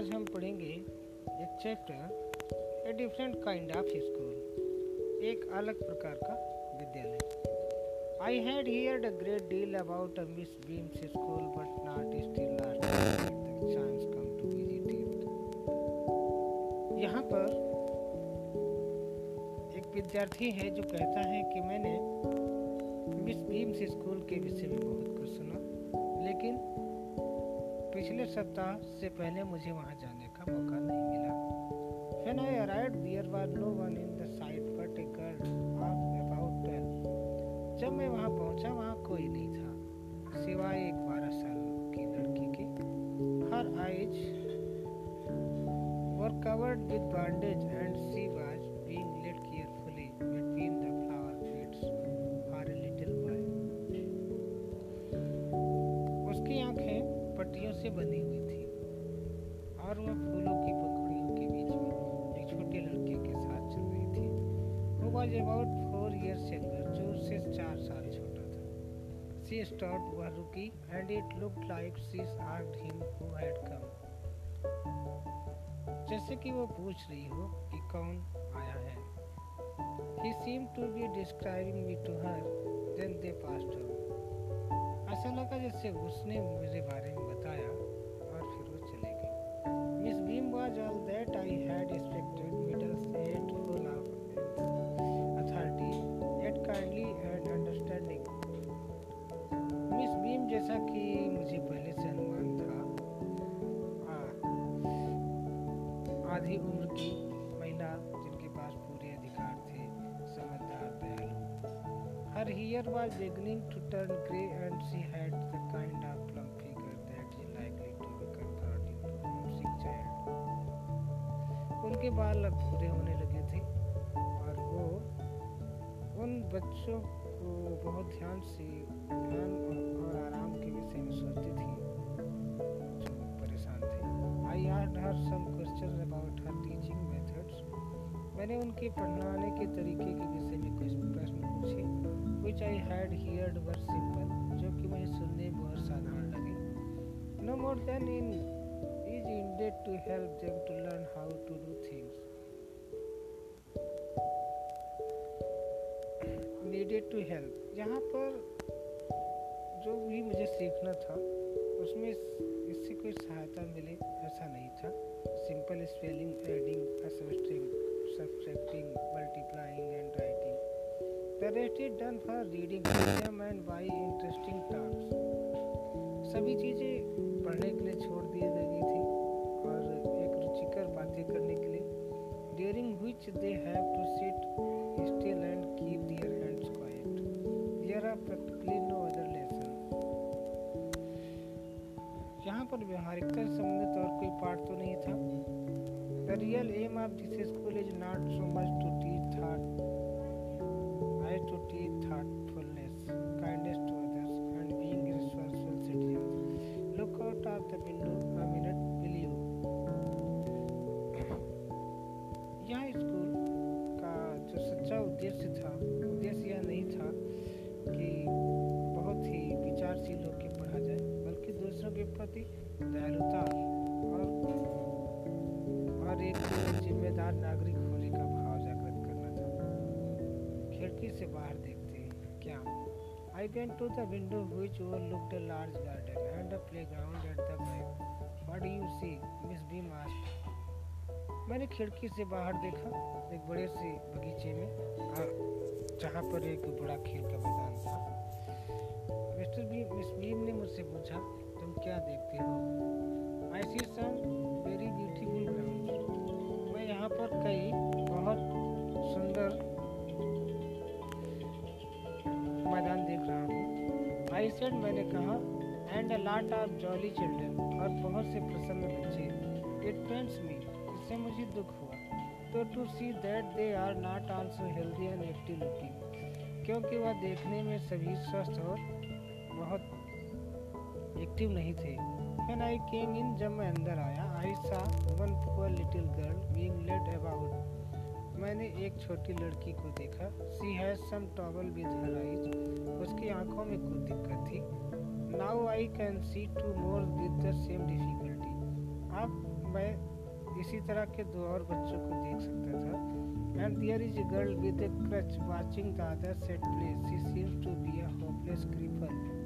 आज हम पढ़ेंगे एक chapter a different kind of school, एक अलग प्रकार का विद्यालय। I had heard a great deal about a Miss Beam's school but not still last the chance come to visit it. यहाँ पर एक विद्यार्थी है जो कहता है कि मैंने मिस बीम्स स्कूल के विषय में बहुत कुछ सुना, लेकिन पिछले सप्ताह से पहले मुझे वहाँ जाने का मौका नहीं मिला। When I arrived, there was no one in the sight but a girl of about 12. जब मैं वहाँ पहुँचा वहाँ कोई नहीं था सिवाय एक 12 साल की लड़की के। Her eyes were covered with bandage and she was being led carefully between the flower beds for a little while. उसकी आँखें पट्टियों से बनी हुई थी और वह फूलों की पंखुड़ियों के बीच में एक छोटे लड़के के साथ चल रही थी। वो वाज अबाउट 4 years younger, जो उससे 4 साल छोटा था। She stopped, वह रुकी, and it looked like she asked him who had come. जैसे कि वो पूछ रही हो कि कौन आया है। He seemed to be describing me to her, then they passed her. ऐसा लगा जैसे उसने मेरे बारे में बताया और फिर वो चले गए। Miss Beam was all that I had expected, middle-as, full of authority, yet kindly and understanding. Miss Beam, जैसा कि मुझे पहले से अनुमान था, आधी उम्र की महिला जिनके पास पूरे अधिकार थे, समझदार, दयालु। Her hair was beginning to turn grey and she had the kind of plump figure that is likely to be compared to a homesick child. उनके बाल अब भूरे होने लगे थे और वो उन बच्चों को बहुत ध्यान और आराम के विषय में सोचती थी जो परेशान थे। I asked her some questions about her teaching methods. मैंने उनके पढ़ाने के तरीके के विषय में कुछ प्रश्न पूछे। Which I had heard were simple, जो कि मुझे सुनने में बहुत साधारण लगे। No more than in is intended to help them to learn how to do things needed to help। यहाँ पर जो भी मुझे सीखना था उसमें इससे कोई सहायता मिले ऐसा नहीं था। Simple spelling, adding, subtracting, multiplying and writing. The rest is done for reading them and by interesting terms. सभी चीज़ें पढ़ने के लिए छोड़ दी गई थी और एक रुचिकर बातें करने के लिए। During which they have to sit still and keep their hands quiet. There are practically no other lessons. यहाँ पर व्यवहारिकता से संबंधित और कोई पाठ तो नहीं था। The real aim of this school is not so much to teach thought. To teach thoughtfulness, kindness to others, and being responsible citizens. Look out of the window a minute, will you? यह school का जो सच्चा उद्देश्य यह नहीं था कि बहुत ही विचारशील होकर पढ़ा जाए, बल्कि दूसरों के प्रति दयालुता और एक जिम्मेदार नागरिक होने का भाव जागृत करना था। खिड़की से बाहर देखते हैं क्या। I went to the window which overlooked a large garden and a playground at the back. What do you see, miss Beam asked. मैंने खिड़की से बाहर देखा एक बड़े से बगीचे में, जहाँ पर एक बड़ा खेल का मैदान था। मिस बीम ने मुझसे पूछा, तुम क्या देखते हो? I see some very beautiful ground. मैं यहाँ पर कई बहुत सुंदर मैदान देख रहा हूँ। आई सेड, मैंने कहा, and a lot of jolly children, और बहुत से प्रसन्न बच्चे। इट पेन्स मी, इससे मुझे दुख हुआ तो to see that they are not also healthy and active looking, क्योंकि वह देखने में सभी स्वस्थ और बहुत एक्टिव नहीं थे। When I came in, जब मैं अंदर आया, I saw one poor little girl being led about. मैंने एक छोटी लड़की को देखा। She has some towel with her eyes. उसकी आंखों में कुछ दिक्कत थी। Now I can see two more with the same difficulty. आप मैं इसी तरह के दो और बच्चों को देख सकता था। And there is a girl with a crutch watching the other set play, she seems to be a hopeless creeper.